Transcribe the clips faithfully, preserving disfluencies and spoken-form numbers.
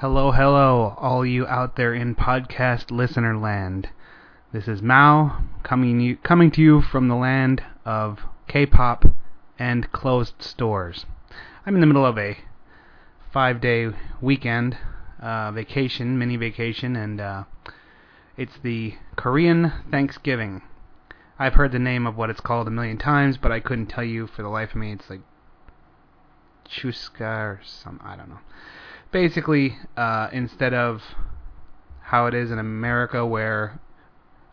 Hello, hello, all you out there in podcast listener land. This is Mao, coming, coming to you from the land of K-pop and closed stores. I'm in the middle of a five-day weekend, uh, vacation, mini vacation, and uh, it's the Korean Thanksgiving. I've heard the name of what it's called a million times, but I couldn't tell you for the life of me. It's like Chuseok or some, I don't know. Basically, uh, instead of how it is in America where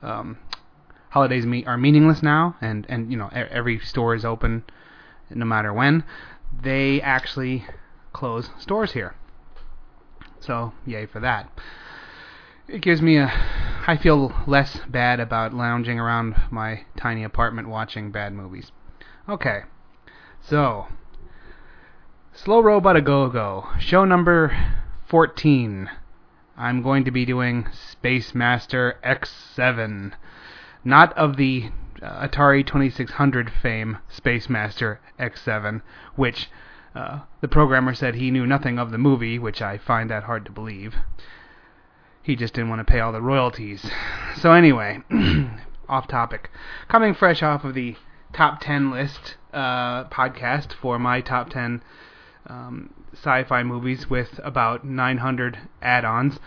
um, holidays meet are meaningless now, and, and you know every store is open no matter when, they actually close stores here. So, yay for that. It gives me a... I feel less bad about lounging around my tiny apartment watching bad movies. Okay. So, Slow Robot-A-Go-Go, show number fourteen. I'm going to be doing Space Master X seven. Not of the Atari twenty-six hundred fame, Space Master X seven, which uh, the programmer said he knew nothing of the movie, which I find that hard to believe. He just didn't want to pay all the royalties. So anyway, off topic. Coming fresh off of the Top ten List uh, podcast for my Top ten um, sci-fi movies with about nine hundred add-ons,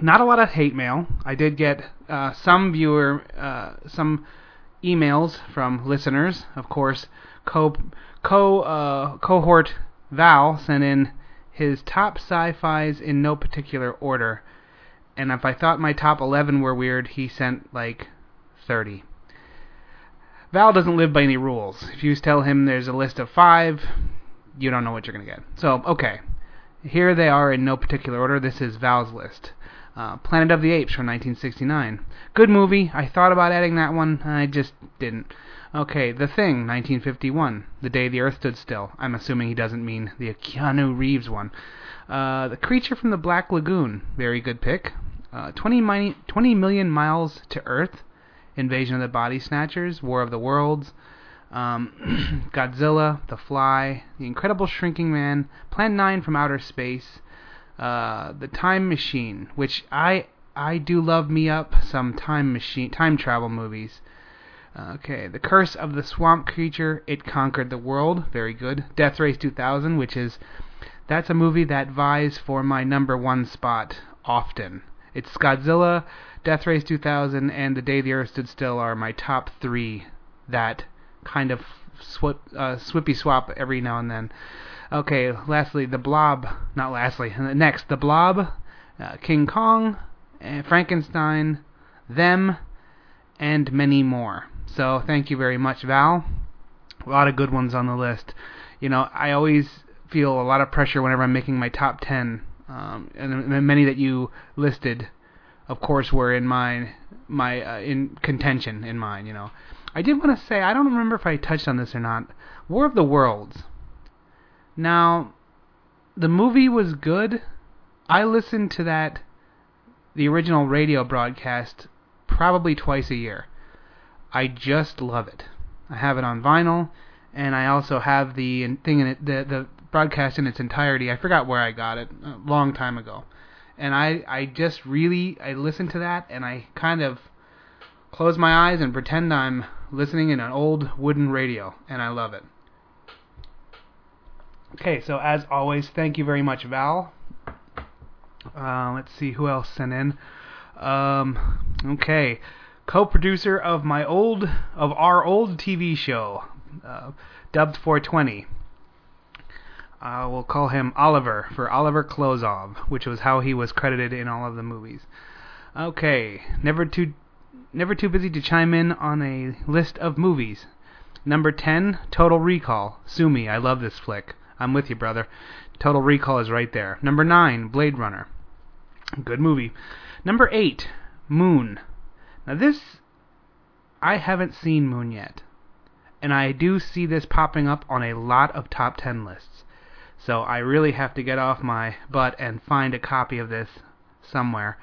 not a lot of hate mail. I did get uh, some viewer, uh, some emails from listeners. Of course, co co uh, cohort Val sent in his top sci-fis in no particular order, and if I thought my top eleven were weird, he sent like thirty. Val doesn't live by any rules. If you tell him there's a list of five, you don't know what you're gonna get. So okay, here they are in no particular order. This is Val's list. Uh, Planet of the Apes from nineteen sixty-nine. Good movie. I thought about adding that one. I just didn't. Okay, The Thing, nineteen fifty-one. The Day the Earth Stood Still. I'm assuming he doesn't mean the Keanu Reeves one. Uh, the Creature from the Black Lagoon. Very good pick. Uh, twenty, mi- twenty Million Miles to Earth. Invasion of the Body Snatchers. War of the Worlds. Um, Godzilla. The Fly. The Incredible Shrinking Man. Plan nine from Outer Space. Uh, the Time Machine, which I I do love me up some time machine time travel movies. Okay, The Curse of the Swamp Creature, It Conquered the World, very good. Death Race two thousand, which is that's a movie that vies for my number one spot often. It's Godzilla, Death Race two thousand, and The Day the Earth Stood Still are my top three. That kind of swip, uh, swippy swap every now and then. Okay, lastly, The Blob, not lastly, next, The Blob, uh, King Kong, uh, Frankenstein, Them, and many more. So thank you very much, Val. A lot of good ones on the list. You know, I always feel a lot of pressure whenever I'm making my top ten, um, and many that you listed, of course, were in my, my uh, in contention in mine, you know. I did want to say, I don't remember if I touched on this or not, War of the Worlds. Now, the movie was good. I listened to that, the original radio broadcast, probably twice a year. I just love it. I have it on vinyl, and I also have the thing in it, the the broadcast in its entirety. I forgot where I got it a long time ago, and I I just really I listened to that, and I kind of close my eyes and pretend I'm listening in an old wooden radio, and I love it. Okay, so as always, thank you very much, Val. Uh, let's see who else sent in. Um, okay, co-producer of my old of our old T V show, uh, dubbed four twenty. Uh, we'll call him Oliver for Oliver Klozov, which was how he was credited in all of the movies. Okay, never too never too busy to chime in on a list of movies. Number ten, Total Recall. Sue me, I love this flick. I'm with you, brother. Total Recall is right there. Number nine, Blade Runner. Good movie. Number eight, Moon. Now this, I haven't seen Moon yet. And I do see this popping up on a lot of top ten lists. So I really have to get off my butt and find a copy of this somewhere,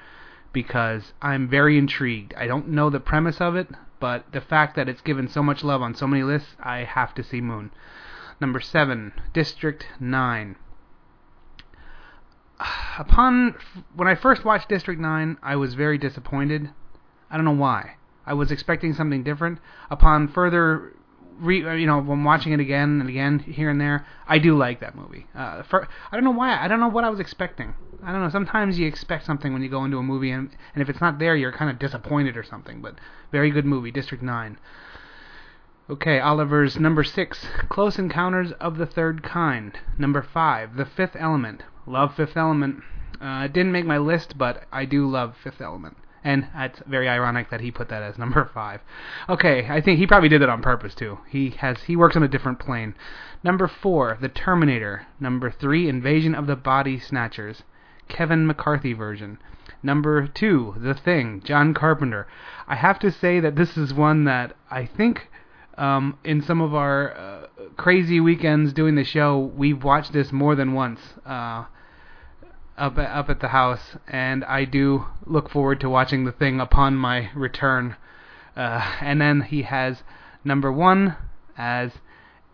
because I'm very intrigued. I don't know the premise of it, but the fact that it's given so much love on so many lists, I have to see Moon. Number seven, District nine. Upon when I first watched District nine, I was very disappointed. I don't know why. I was expecting something different. Upon further Re, you know, when watching it again and again here and there, I do like that movie. Uh, for, I don't know why. I don't know what I was expecting. I don't know. Sometimes you expect something when you go into a movie, and, and if it's not there, you're kind of disappointed or something. But very good movie, District nine. Okay, Oliver's number six, Close Encounters of the Third Kind. Number five, The Fifth Element. Love Fifth Element. Uh, it didn't make my list, but I do love Fifth Element. And that's very ironic that he put that as number five. Okay, I think he probably did that on purpose, too. He has he works on a different plane. Number four, The Terminator. Number three, Invasion of the Body Snatchers. Kevin McCarthy version. Number two, The Thing, John Carpenter. I have to say that this is one that I think um, in some of our uh, crazy weekends doing the show, we've watched this more than once. Uh Up, up at the house, and I do look forward to watching The Thing upon my return. Uh, and then he has number one as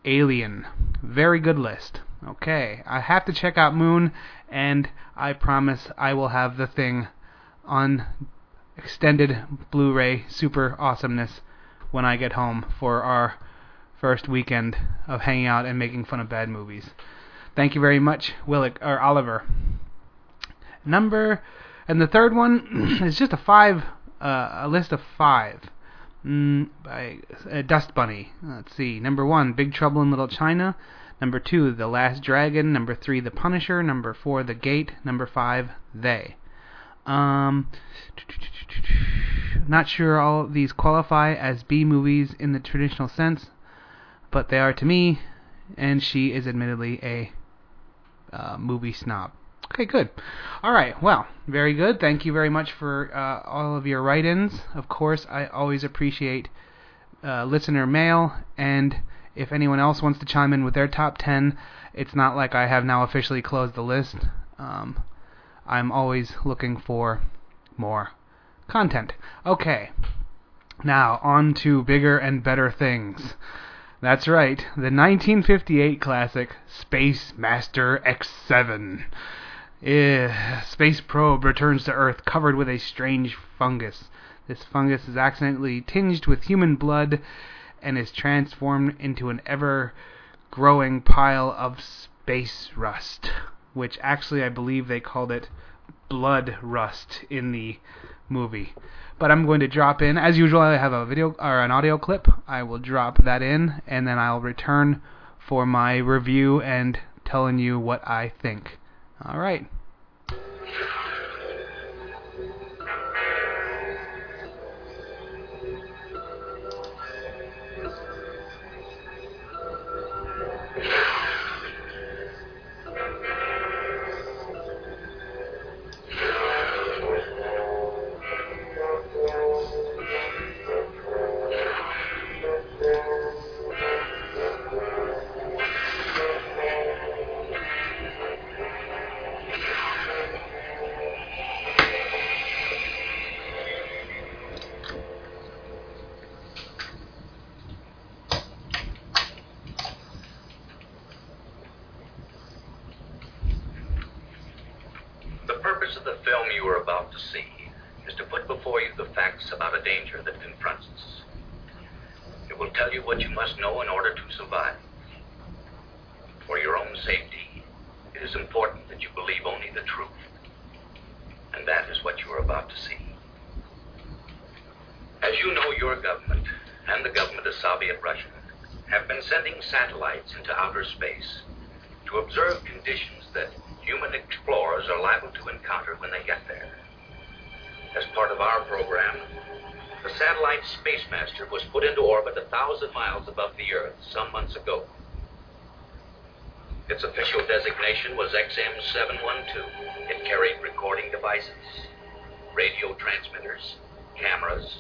Alien. Very good list. Okay, I have to check out Moon, and I promise I will have The Thing on extended Blu-ray super awesomeness when I get home for our first weekend of hanging out and making fun of bad movies. Thank you very much, Willick or Oliver. Number, and the third one is just a five, uh, a list of five, mm, by uh, Dust Bunny. Let's see, number one, Big Trouble in Little China, number two, The Last Dragon, number three, The Punisher, number four, The Gate, number five, They. Um, not sure all of these qualify as B movies in the traditional sense, but they are to me, and she is admittedly a uh, movie snob. Okay, good. All right, well, very good. Thank you very much for uh, all of your write-ins. Of course, I always appreciate uh, listener mail, and if anyone else wants to chime in with their top ten, it's not like I have now officially closed the list. Um, I'm always looking for more content. Okay, now on to bigger and better things. That's right, the nineteen fifty-eight classic Space Master X seven. Eh, space probe returns to Earth covered with a strange fungus. This fungus is accidentally tinged with human blood and is transformed into an ever-growing pile of space rust, which actually I believe they called it blood rust in the movie. But I'm going to drop in, as usual, I have a video or an audio clip. I will drop that in, and then I'll return for my review and telling you what I think. All right. Its official designation was X M seven one two. It carried recording devices, radio transmitters, cameras,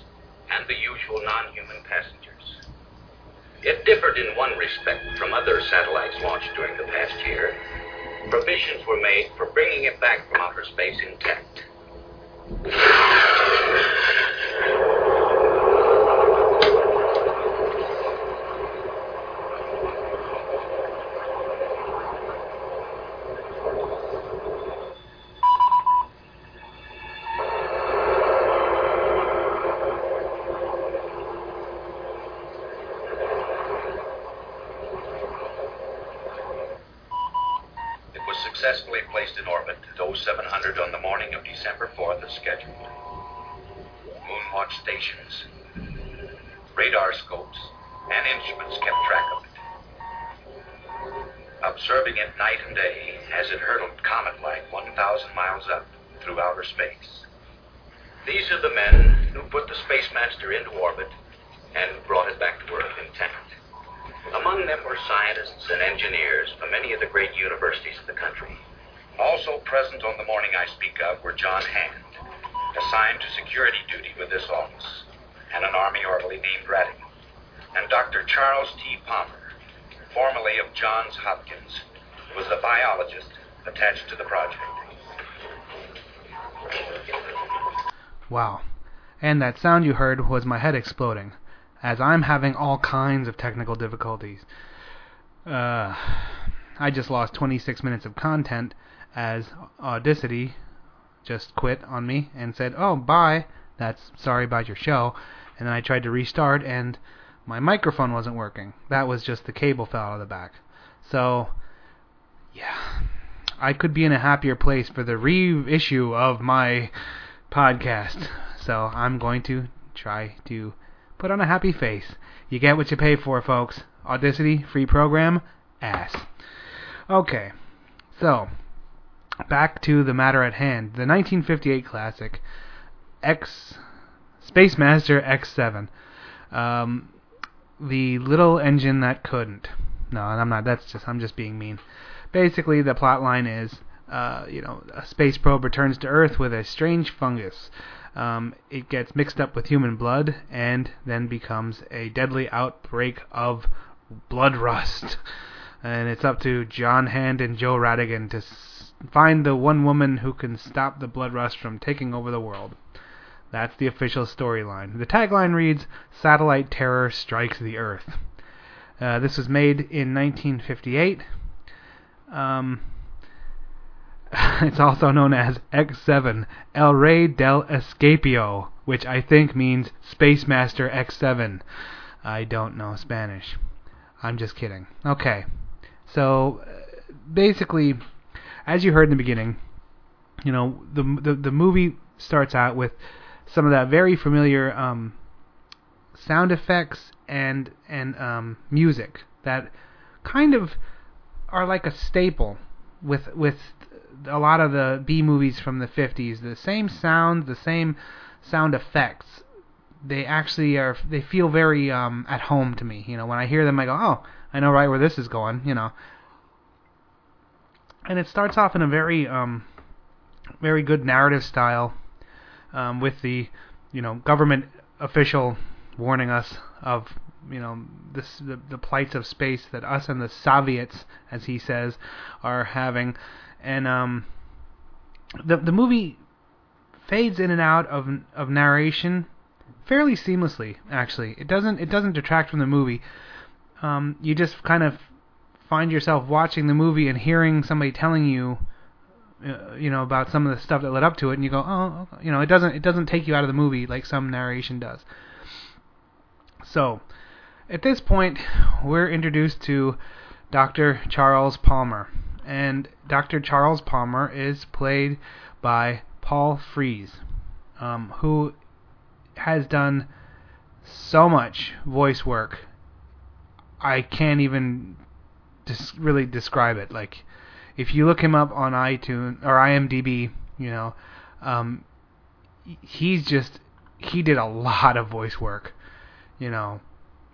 and the usual non-human passengers. It differed in one respect from other satellites launched during the past year. Provisions were made for bringing it back from outer space intact. Successfully placed in orbit at oh seven hundred on the morning of December fourth as scheduled. Moonwatch stations, radar scopes, and instruments kept track of it, observing it night and day as it hurtled comet-like one thousand miles up through outer space. These are the men who put the Space Master into orbit and brought it back to Earth intact. Among them were scientists and engineers from many of the great universities of the country. Also present on the morning I speak of were John Hand, assigned to security duty with this office, and an Army orderly named Rattigan, and Doctor Charles T. Palmer, formerly of Johns Hopkins, who was the biologist attached to the project. Wow. And that sound you heard was my head exploding, as I'm having all kinds of technical difficulties. Uh, I just lost twenty-six minutes of content as Audacity just quit on me and said, "Oh, bye, that's sorry about your show." And then I tried to restart and my microphone wasn't working. That was just the cable fell out of the back. So, yeah, I could be in a happier place for the reissue of my podcast. So I'm going to try to put on a happy face. You get what you pay for, folks. Audacity, free program, ass. Okay, so, back to the matter at hand. The nineteen fifty-eight classic, X, Space Master X seven. Um, the little engine that couldn't. No, I'm not, that's just, I'm just being mean. Basically, the plot line is, uh, you know, a space probe returns to Earth with a strange fungus. Um, it gets mixed up with human blood and then becomes a deadly outbreak of blood rust. And it's up to John Hand and Joe Rattigan to s- find the one woman who can stop the blood rust from taking over the world. That's the official storyline. The tagline reads, "Satellite Terror Strikes the Earth." Uh, this was made in nineteen fifty-eight. Um... It's also known as X seven, El Rey del Escapio, which I think means Space Master X seven. I don't know Spanish. I'm just kidding. Okay, so basically, as you heard in the beginning, you know, the the, the movie starts out with some of that very familiar um, sound effects and and um, music that kind of are like a staple with with. a lot of the B movies from the fifties, the same sound, the same sound effects. They actually are, they feel very um, at home to me. You know, when I hear them, I go, oh, I know right where this is going, you know. And it starts off in a very, um, very good narrative style um, with the, you know, government official warning us of, you know, this, the, the plights of space that us and the Soviets, as he says, are having. And um, the the movie fades in and out of of narration fairly seamlessly. Actually, it doesn't it doesn't detract from the movie. Um, you just kind of find yourself watching the movie and hearing somebody telling you, uh, you know, about some of the stuff that led up to it, and you go, oh, you know, it doesn't it doesn't take you out of the movie like some narration does. So, at this point, we're introduced to Doctor Charles Palmer. And Doctor Charles Palmer is played by Paul Frees, um, who has done so much voice work, I can't even dis- really describe it. Like, if you look him up on iTunes or IMDb, you know, um, he's just, he did a lot of voice work, you know.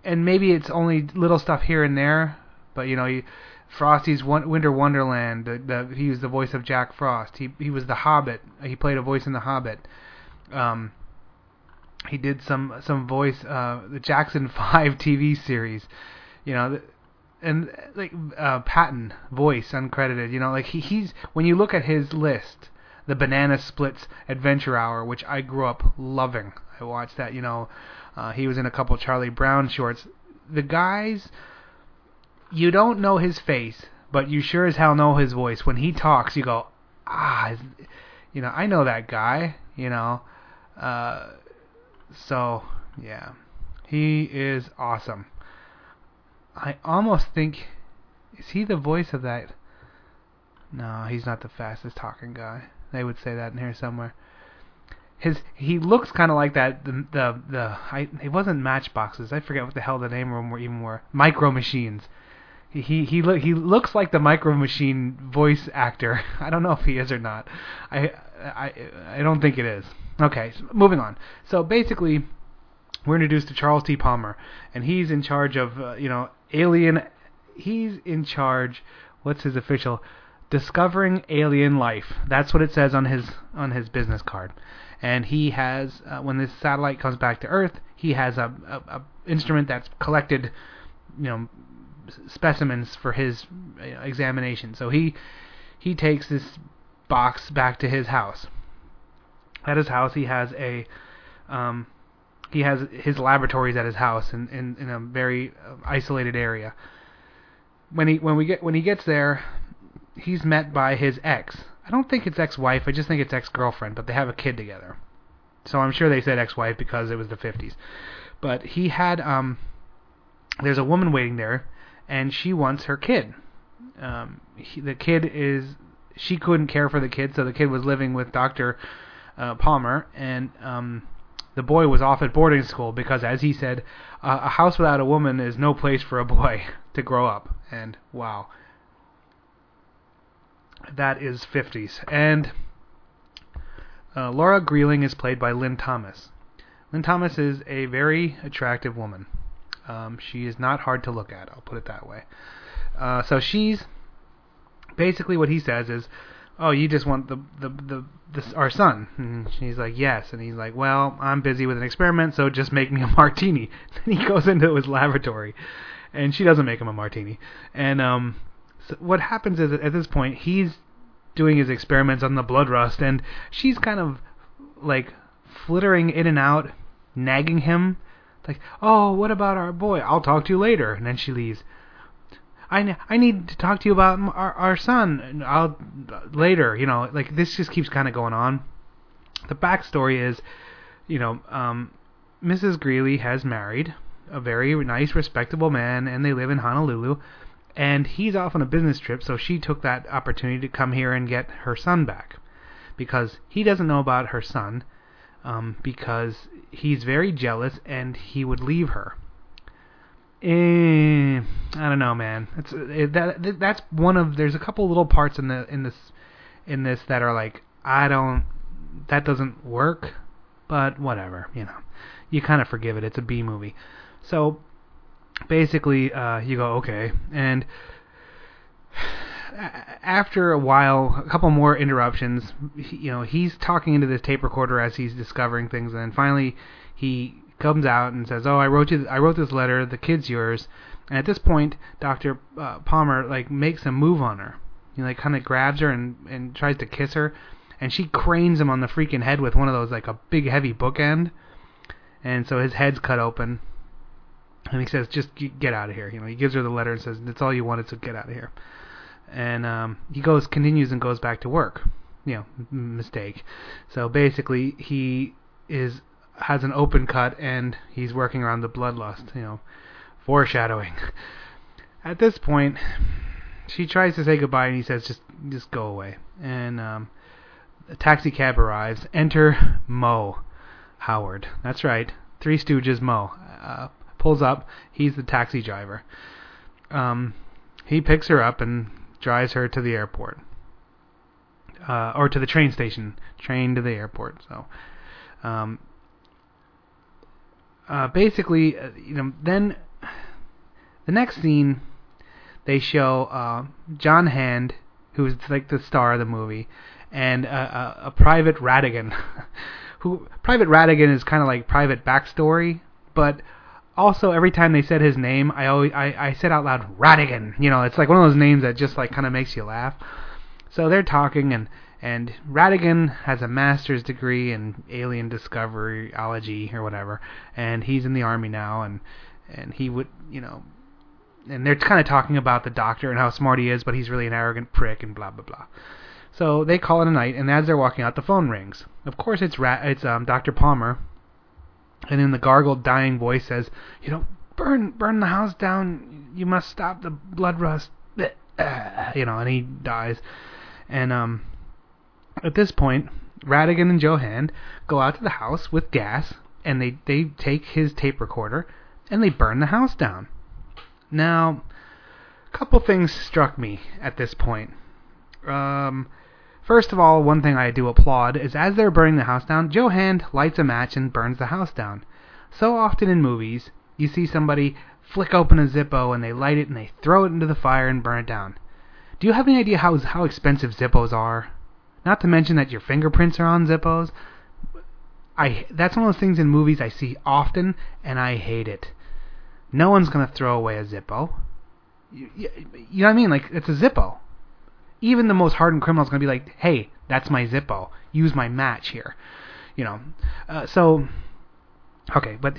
And maybe it's only little stuff here and there, but, you know, you... Frosty's Winter Wonderland. The, the, he was the voice of Jack Frost. He he was the Hobbit. He played a voice in the Hobbit. Um, he did some some voice uh, the Jackson Five T V series. You know, and like uh, Patton voice uncredited. You know, like he, he's when you look at his list, the Banana Splits Adventure Hour, which I grew up loving. I watched that. You know, uh, he was in a couple Charlie Brown shorts. The guys. You don't know his face, but you sure as hell know his voice. When he talks, you go, ah, you know, I know that guy, you know. Uh, so, yeah. He is awesome. I almost think, is he the voice of that? No, he's not the fastest talking guy. They would say that in here somewhere. His He looks kind of like that, the, the, the I, it wasn't Matchboxes. I forget what the hell the name of them were, even were. Micro Machines. He he look he looks like the Micro Machine voice actor. I don't know if he is or not. I I I don't think it is. Okay, so moving on. So basically, we're introduced to Charles T. Palmer, and he's in charge of uh, you know alien. He's in charge. What's his official? Discovering alien life. That's what it says on his on his business card. And he has uh, when this satellite comes back to Earth, he has a, a, a instrument that's collected, you know. specimens for his examination. So he he takes this box back to his house. At his house, he has a um, he has his laboratories at his house in, in, in a very isolated area. When he when we get when he gets there, he's met by his ex. I don't think it's ex-wife. I just think it's ex-girlfriend. But they have a kid together. So I'm sure they said ex-wife because it was the fifties. But he had um, there's a woman waiting there. And she wants her kid. Um, he, the kid is... She couldn't care for the kid, so the kid was living with Doctor Uh, Palmer, and um, the boy was off at boarding school because, as he said, uh, a house without a woman is no place for a boy to grow up. And, wow. That is fifties. And uh, Laura Greeling is played by Lynn Thomas. Lynn Thomas is a very attractive woman. Um, she is not hard to look at, I'll put it that way. Uh, so she's, basically what he says is, oh, you just want the, the, the, the our son. And she's like, yes. And he's like, well, I'm busy with an experiment, so just make me a martini. Then he goes into his laboratory, and she doesn't make him a martini. And um, so what happens is, at this point, he's doing his experiments on the blood rust, and she's kind of, like, flittering in and out, nagging him. Like, oh, what about our boy? I'll talk to you later. And then she leaves. I, ne- I need to talk to you about our, our son. I'll later. You know, like, this just keeps kind of going on. The backstory is, you know, um, Missus Greeley has married a very nice, respectable man, and they live in Honolulu. And he's off on a business trip, so she took that opportunity to come here and get her son back. Because he doesn't know about her son. Um, because he's very jealous and he would leave her. Eh, I don't know, man. It's it, that that's one of there's a couple little parts in the in this in this that are like I don't that doesn't work, but whatever, you know. You kind of forgive it. It's a B movie. So basically, uh, you go okay, and after a while, a couple more interruptions, you know, he's talking into this tape recorder as he's discovering things, and then finally he comes out and says, oh, I wrote you, th- I wrote this letter, the kid's yours, and at this point, Doctor Uh, Palmer, like, makes a move on her, you know, like, kind of grabs her and, and tries to kiss her, and she cranes him on the freaking head with one of those, like, a big heavy bookend, and so his head's cut open, and he says, just get out of here, you know, he gives her the letter and says, it's all you wanted, so get out of here. And um, he goes, continues, and goes back to work. You know, m- mistake. So basically, he is has an open cut, and he's working around the bloodlust. You know, foreshadowing. At this point, she tries to say goodbye, and he says, "Just, just go away." And um, a taxi cab arrives. Enter Mo Howard. That's right, Three Stooges Mo uh, pulls up. He's the taxi driver. Um, he picks her up and drives her to the airport, uh, or to the train station, train to the airport. So, um, uh, basically, uh, you know, then the next scene, they show uh, John Hand, who's like the star of the movie, and a, a, a Private Rattigan, who Private Rattigan is kind of like Private Backstory, but also every time they said his name, I always I, I said out loud, Rattigan. You know, it's like one of those names that just like kind of makes you laugh. So they're talking, and and Rattigan has a master's degree in alien discoveryology or whatever, and he's in the army now, and and he would, you know, and they're kind of talking about the doctor and how smart he is, but he's really an arrogant prick and blah blah blah. So they call it a night, and as they're walking out, the phone rings. Of course, it's Rat, it's um, Doctor Palmer, and then the gargled, dying voice says, "You know, burn, burn the house down. You must stop the blood rust." You know, and he dies. And um, at this point, Rattigan and Joe Hand go out to the house with gas, and they, they take his tape recorder, and they burn the house down. Now, a couple things struck me at this point. Um, first of all, one thing I do applaud is as they're burning the house down, Joe Hand lights a match and burns the house down. So often in movies, you see somebody flick open a Zippo, and they light it, and they throw it into the fire and burn it down. Do you have any idea how how expensive Zippos are? Not to mention that your fingerprints are on Zippos. I that's one of those things in movies I see often, and I hate it. No one's gonna throw away a Zippo. You, you, you know what I mean? Like, it's a Zippo. Even the most hardened criminal's gonna be like, "Hey, that's my Zippo. Use my match here." You know. Uh, so. Okay, but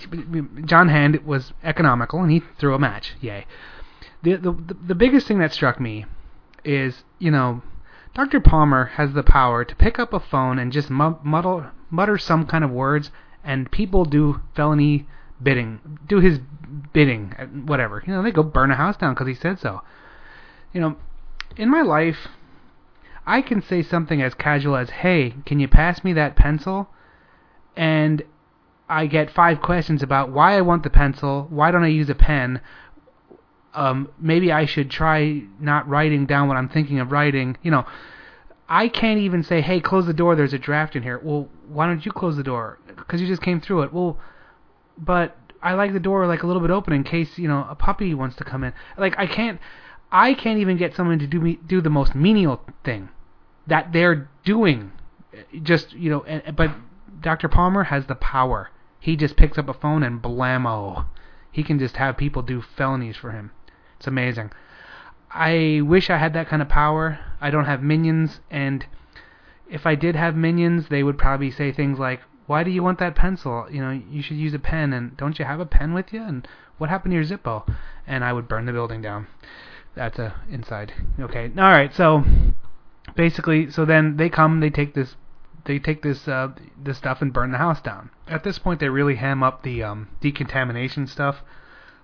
John Hand was economical, and he threw a match. Yay. The, the the biggest thing that struck me is, you know, Doctor Palmer has the power to pick up a phone and just muddle, mutter some kind of words, and people do felony bidding, do his bidding, whatever. You know, they go burn a house down because he said so. You know, in my life, I can say something as casual as, "Hey, can you pass me that pencil?" and I get five questions about why I want the pencil, why don't I use a pen, um, maybe I should try not writing down what I'm thinking of writing. You know, I can't even say, "Hey, close the door, there's a draft in here." Well, why don't you close the door? Because you just came through it. Well, but I like the door like a little bit open in case, you know, a puppy wants to come in. Like, I can't, I can't even get someone to do me, do the most menial thing that they're doing. Just, you know, and, but Doctor Palmer has the power. He just picks up a phone and blammo. He can just have people do felonies for him. It's amazing. I wish I had that kind of power. I don't have minions, and if I did have minions, they would probably say things like, "Why do you want that pencil? You know, you should use a pen, and don't you have a pen with you? And what happened to your Zippo?" And I would burn the building down. That's a inside. Okay. All right. So basically, so then they come, they take this They take this uh, this stuff and burn the house down. At this point, they really ham up the um, decontamination stuff.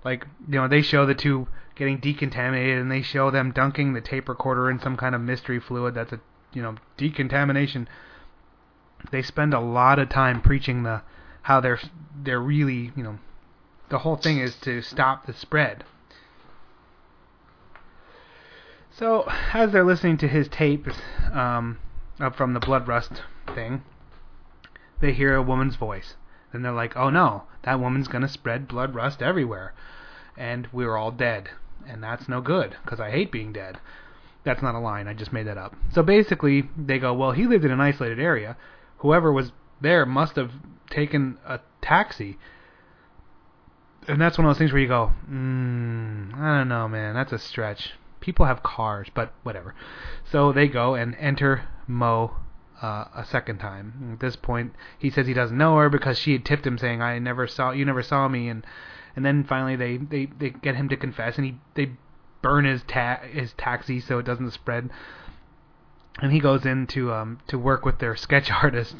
Like, you know, they show the two getting decontaminated, and they show them dunking the tape recorder in some kind of mystery fluid that's a, you know, decontamination. They spend a lot of time preaching the how they're they're really, you know, the whole thing is to stop the spread. So as they're listening to his tapes um, from the blood rust thing, they hear a woman's voice. Then they're like, "Oh no, that woman's gonna spread blood rust everywhere, and we're all dead, and that's no good, because I hate being dead." That's not a line, I just made that up. So basically, they go, "Well, he lived in an isolated area. Whoever was there must have taken a taxi." And that's one of those things where you go, mm, I don't know, man, that's a stretch. People have cars, but whatever. So they go and enter Mo Uh, a second time. At this point, he says he doesn't know her because she had tipped him, saying, "I never saw you, never saw me," and and then finally they, they, they get him to confess, and he they burn his ta- his taxi so it doesn't spread. And he goes in to um to work with their sketch artist,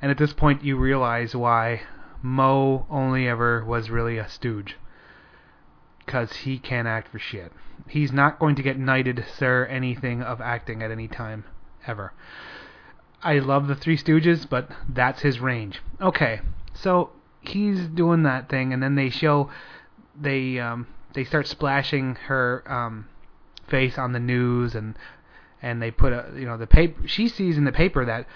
and at this point you realize why Mo only ever was really a stooge, because he can't act for shit. He's not going to get knighted, sir, anything of acting at any time ever. I love the Three Stooges, but that's his range. Okay, so he's doing that thing, and then they show they um, they start splashing her um, face on the news, and and they put a, you know, the paper. She sees in the paper that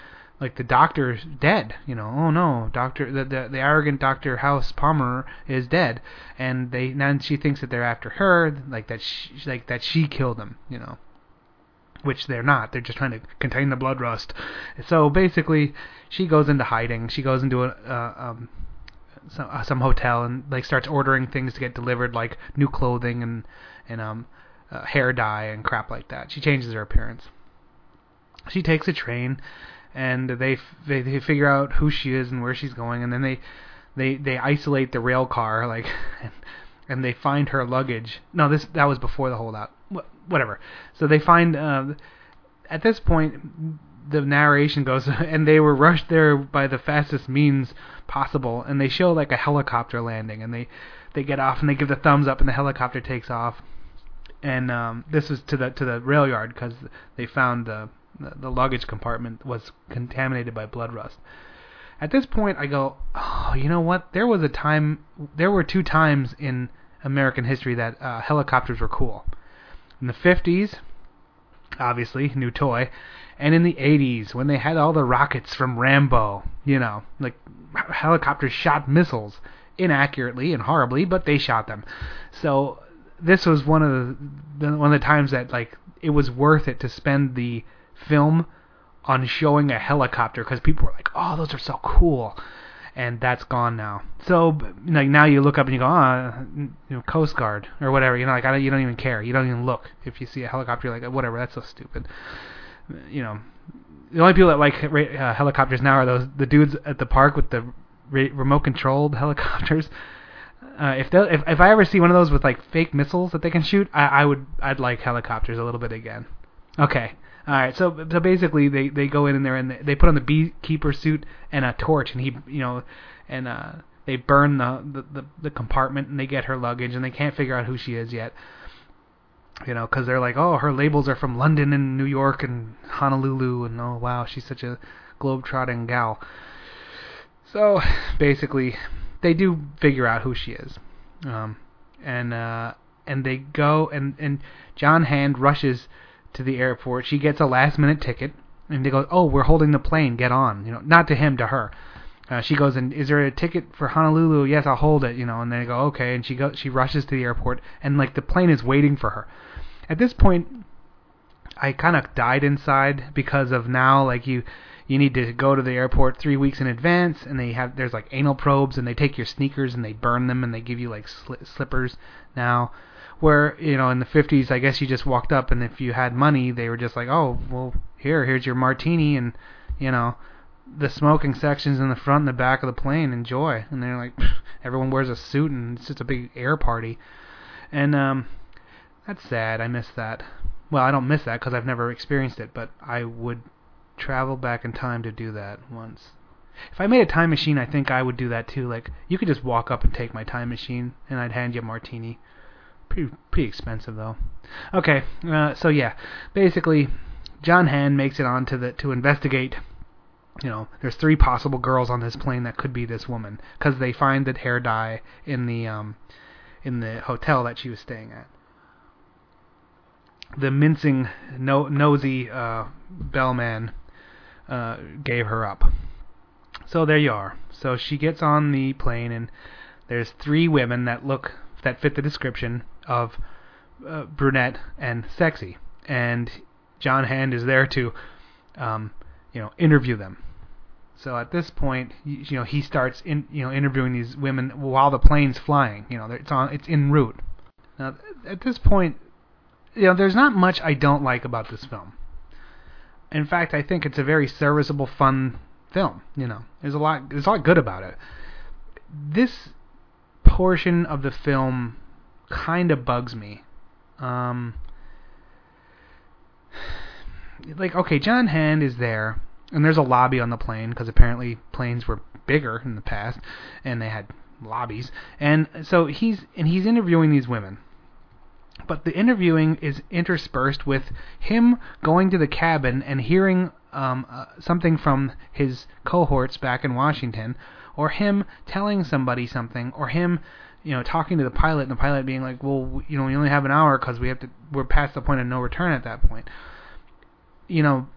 like the doctor's dead, you know, oh no, doctor, the, the the arrogant Doctor House Palmer is dead, and they now she thinks that they're after her, like that she, like that she killed him, you know, which they're not. They're just trying to contain the blood rust. So basically, she goes into hiding. She goes into a, uh, um, some uh, some hotel and like starts ordering things to get delivered, like new clothing and and um uh, hair dye and crap like that. She changes her appearance. She takes a train, and they f- they, they figure out who she is and where she's going, and then they they, they isolate the rail car, like, and, and they find her luggage. No, this that was before the holdout. Whatever. So they find, uh, at this point, the narration goes, and they were rushed there by the fastest means possible, and they show like a helicopter landing, and they, they get off and they give the thumbs up, and the helicopter takes off, and um, this is to the to the rail yard because they found the the luggage compartment was contaminated by blood rust. At this point, I go, oh, you know what? There was a time, there were two times in American history that uh, helicopters were cool. In the fifties, obviously, new toy, and in the eighties, when they had all the rockets from Rambo, you know, like helicopters shot missiles inaccurately and horribly, but they shot them. So this was one of the one of the times that like it was worth it to spend the film on showing a helicopter because people were like, "Oh, those are so cool," and that's gone now. So like now you look up and you go, "Ah, oh, you know, Coast Guard or whatever." You know, like I don't, you don't even care. You don't even look if you see a helicopter. You're like, whatever, that's so stupid. You know, the only people that like uh, helicopters now are those the dudes at the park with the re- remote-controlled helicopters. Uh, if, if if I ever see one of those with like fake missiles that they can shoot, I, I would I'd like helicopters a little bit again. Okay. All right, so so basically they, they go in and they're in they put on the beekeeper suit and a torch, and he you know, and uh, they burn the, the, the, the compartment, and they get her luggage, and they can't figure out who she is yet, you know, because they're like, oh, her labels are from London and New York and Honolulu, and oh wow, she's such a globetrotting gal. So basically, they do figure out who she is, um, and uh, and they go and and John Hand rushes to the airport. She gets a last-minute ticket, and they go, oh, we're holding the plane, get on, you know, not to him, to her. Uh, she goes, and is there a ticket for Honolulu? Yes, I'll hold it, you know, and they go, okay, and she goes, she rushes to the airport, and, like, the plane is waiting for her. At this point, I kind of died inside because of now, like, you you need to go to the airport three weeks in advance, and they have, there's, like, anal probes, and they take your sneakers, and they burn them, and they give you, like, sli- slippers now. Where, you know, in the fifties, I guess you just walked up, and if you had money, they were just like, oh, well, here, here's your martini, and, you know, the smoking section's in the front and the back of the plane, enjoy. And they're like, everyone wears a suit, and it's just a big air party. And um, that's sad. I miss that. Well, I don't miss that because I've never experienced it, but I would travel back in time to do that once. If I made a time machine, I think I would do that too. Like, you could just walk up and take my time machine, and I'd hand you a martini. Pretty, pretty expensive though. Okay, uh, so yeah, basically, John Hand makes it on to the to investigate. You know, there's three possible girls on this plane that could be this woman because they find the hair dye in the um in the hotel that she was staying at. The mincing, no, nosy uh, bellman uh, gave her up. So there you are. So she gets on the plane, and there's three women that look. That fit the description of uh, brunette and sexy, and John Hand is there to, um, you know, interview them. So at this point, you, you know, he starts in, you know, interviewing these women while the plane's flying. You know, it's on, it's en route. Now, at this point, you know, there's not much I don't like about this film. In fact, I think it's a very serviceable, fun film. You know, there's a lot, there's a lot good about it. This portion of the film kind of bugs me. Um, like, okay, John Hand is there, and there's a lobby on the plane, because apparently planes were bigger in the past, and they had lobbies, and so he's, and he's interviewing these women. But the interviewing is interspersed with him going to the cabin and hearing um, uh, something from his cohorts back in Washington, or him telling somebody something, or him, you know, talking to the pilot, and the pilot being like, well, you know, we only have an hour because we have to, we're past the point of no return at that point. You know,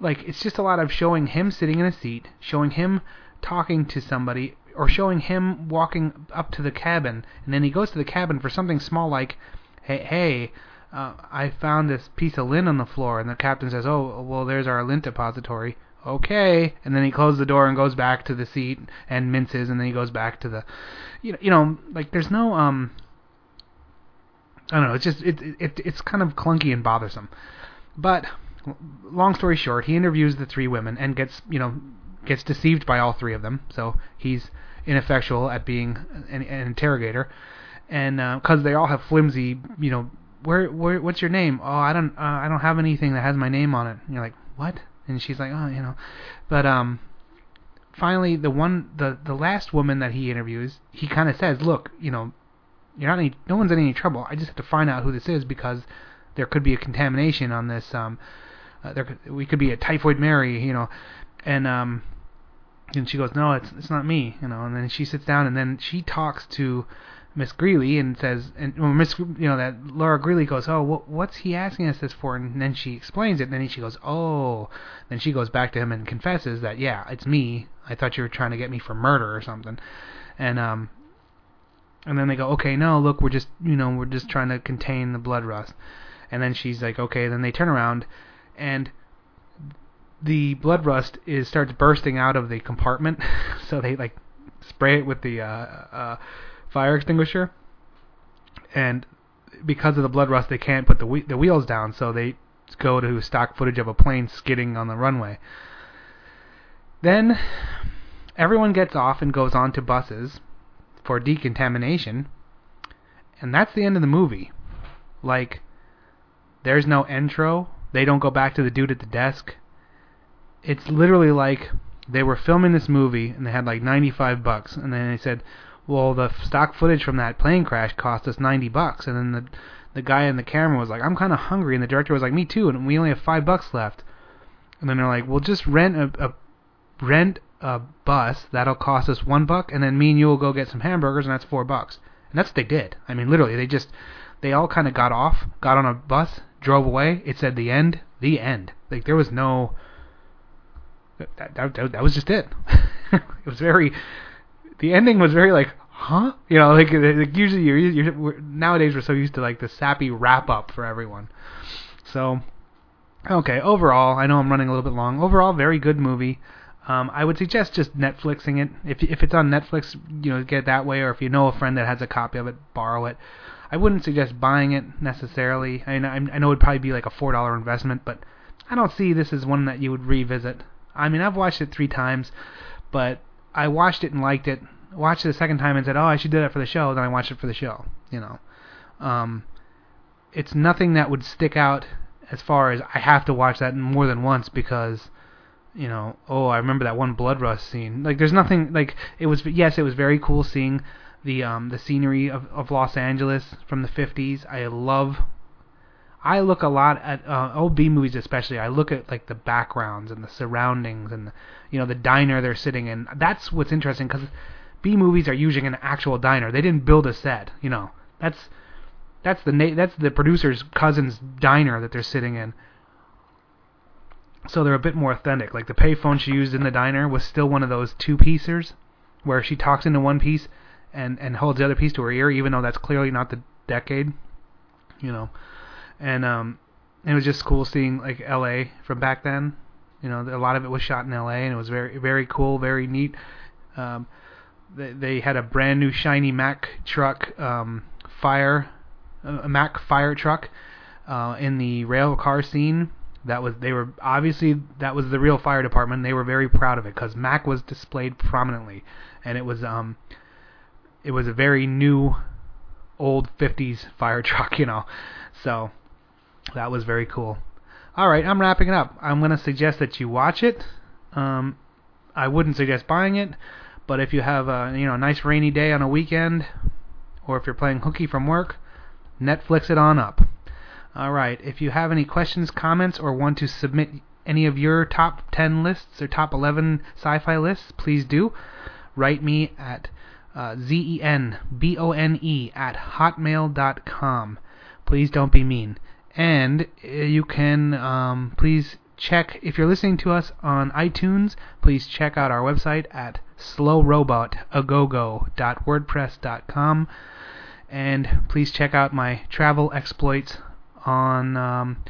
like, it's just a lot of showing him sitting in a seat, showing him talking to somebody, or showing him walking up to the cabin. And then he goes to the cabin for something small like, hey, hey uh, I found this piece of lint on the floor. And the captain says, oh, well, there's our lint depository. Okay. And then he closes the door and goes back to the seat and minces, and then he goes back to the, you know, you know like, there's no, um, I don't know, it's just, it, it it's kind of clunky and bothersome. But, long story short, he interviews the three women and gets, you know, gets deceived by all three of them, so he's ineffectual at being an, an interrogator, and, because uh, they all have flimsy, you know, where, where, what's your name? Oh, I don't, uh, I don't have anything that has my name on it. And you're like, what? And she's like, oh, you know, but um, finally the one, the, the last woman that he interviews, he kind of says, look, you know, you're not any, no one's in any trouble. I just have to find out who this is because there could be a contamination on this. Um, uh, there could, we could be a Typhoid Mary, you know, and um, and she goes, no, it's it's not me, you know. And then she sits down, and then she talks to Miss Greeley and says, and well, Miss, you know, that Laura Greeley goes, oh, what, what's he asking us this for? And then she explains it, and then she goes, oh. Then she goes back to him and confesses that, yeah, it's me. I thought you were trying to get me for murder or something. And um, and then they go, okay, no, look, we're just, you know, we're just trying to contain the blood rust. And then she's like, okay. Then they turn around, and the blood rust is starts bursting out of the compartment. So they like spray it with the uh, uh fire extinguisher, and because of the blood rust, they can't put the we- the wheels down, so they go to stock footage of a plane skidding on the runway. Then everyone gets off and goes on to buses for decontamination, and that's the end of the movie. Like, there's no intro. They don't go back to the dude at the desk. It's literally like they were filming this movie, and they had like ninety-five bucks, and then they said, well, the stock footage from that plane crash cost us ninety bucks, and then the the guy in the camera was like, I'm kind of hungry, and the director was like, me too, and we only have five bucks left. And then they're like, well, just rent a, a rent a bus that'll cost us one buck, and then me and you will go get some hamburgers, and that's four bucks. And that's what they did. I mean, literally, they just they all kind of got off, got on a bus, drove away. It said the end, the end. Like, there was no that that, that, that was just it. It was very. The ending was very like, huh? You know, like, like usually you're, you're we're, nowadays we're so used to like the sappy wrap up for everyone. So, okay. Overall, I know I'm running a little bit long. Overall, very good movie. Um, I would suggest just Netflixing it. If if it's on Netflix, you know, get it that way. Or if you know a friend that has a copy of it, borrow it. I wouldn't suggest buying it necessarily. I know, I know it would probably be like a four dollars investment, but I don't see this as one that you would revisit. I mean, I've watched it three times, but I watched it and liked it, watched it a second time and said, oh, I should do that for the show, then I watched it for the show, you know. Um, it's nothing that would stick out as far as I have to watch that more than once because, you know, oh, I remember that one blood rust scene. Like, there's nothing, like, it was, yes, it was very cool seeing the um, the scenery of, of Los Angeles from the fifties. I love, I look a lot at, uh, old B movies especially, I look at, like, the backgrounds and the surroundings and, the, you know, the diner they're sitting in. That's what's interesting, because B movies are usually an actual diner. They didn't build a set, you know. That's that's the na- that's the producer's cousin's diner that they're sitting in. So they're a bit more authentic. Like, the payphone she used in the diner was still one of those two-piecers, where she talks into one piece and, and holds the other piece to her ear, even though that's clearly not the decade, you know. And um, it was just cool seeing, like, L A from back then. You know, a lot of it was shot in L A, and it was very, very cool, very neat. Um, they, they had a brand new shiny Mack truck, um, fire, a Mack fire truck, uh, in the rail car scene. That was, they were obviously, that was the real fire department. They were very proud of it because Mack was displayed prominently, and it was um, it was a very new, old fifties fire truck, you know, so. That was very cool. All right, I'm wrapping it up. I'm going to suggest that you watch it. Um, I wouldn't suggest buying it, but if you have a, you know, a nice rainy day on a weekend, or if you're playing hooky from work, Netflix it on up. All right, if you have any questions, comments, or want to submit any of your top ten lists or top eleven sci-fi lists, please do. Write me at uh, zenbone at hotmail dot com. Please don't be mean. And you can um, please check, if you're listening to us on iTunes, please check out our website at slow robot a go go dot wordpress dot com, and please check out my travel exploits on um,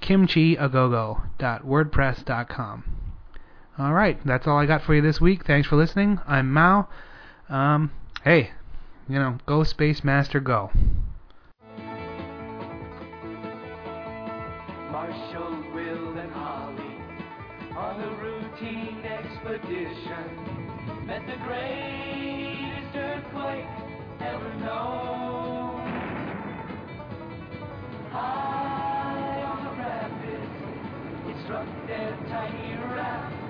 kimchi a go go dot wordpress dot com. All right, that's all I got for you this week. Thanks for listening. I'm Mao. Um, hey, you know, go Space Master, go. Marshall, Will, and Holly on a routine expedition met the greatest earthquake ever known. High on the rapids, it struck their tiny raft.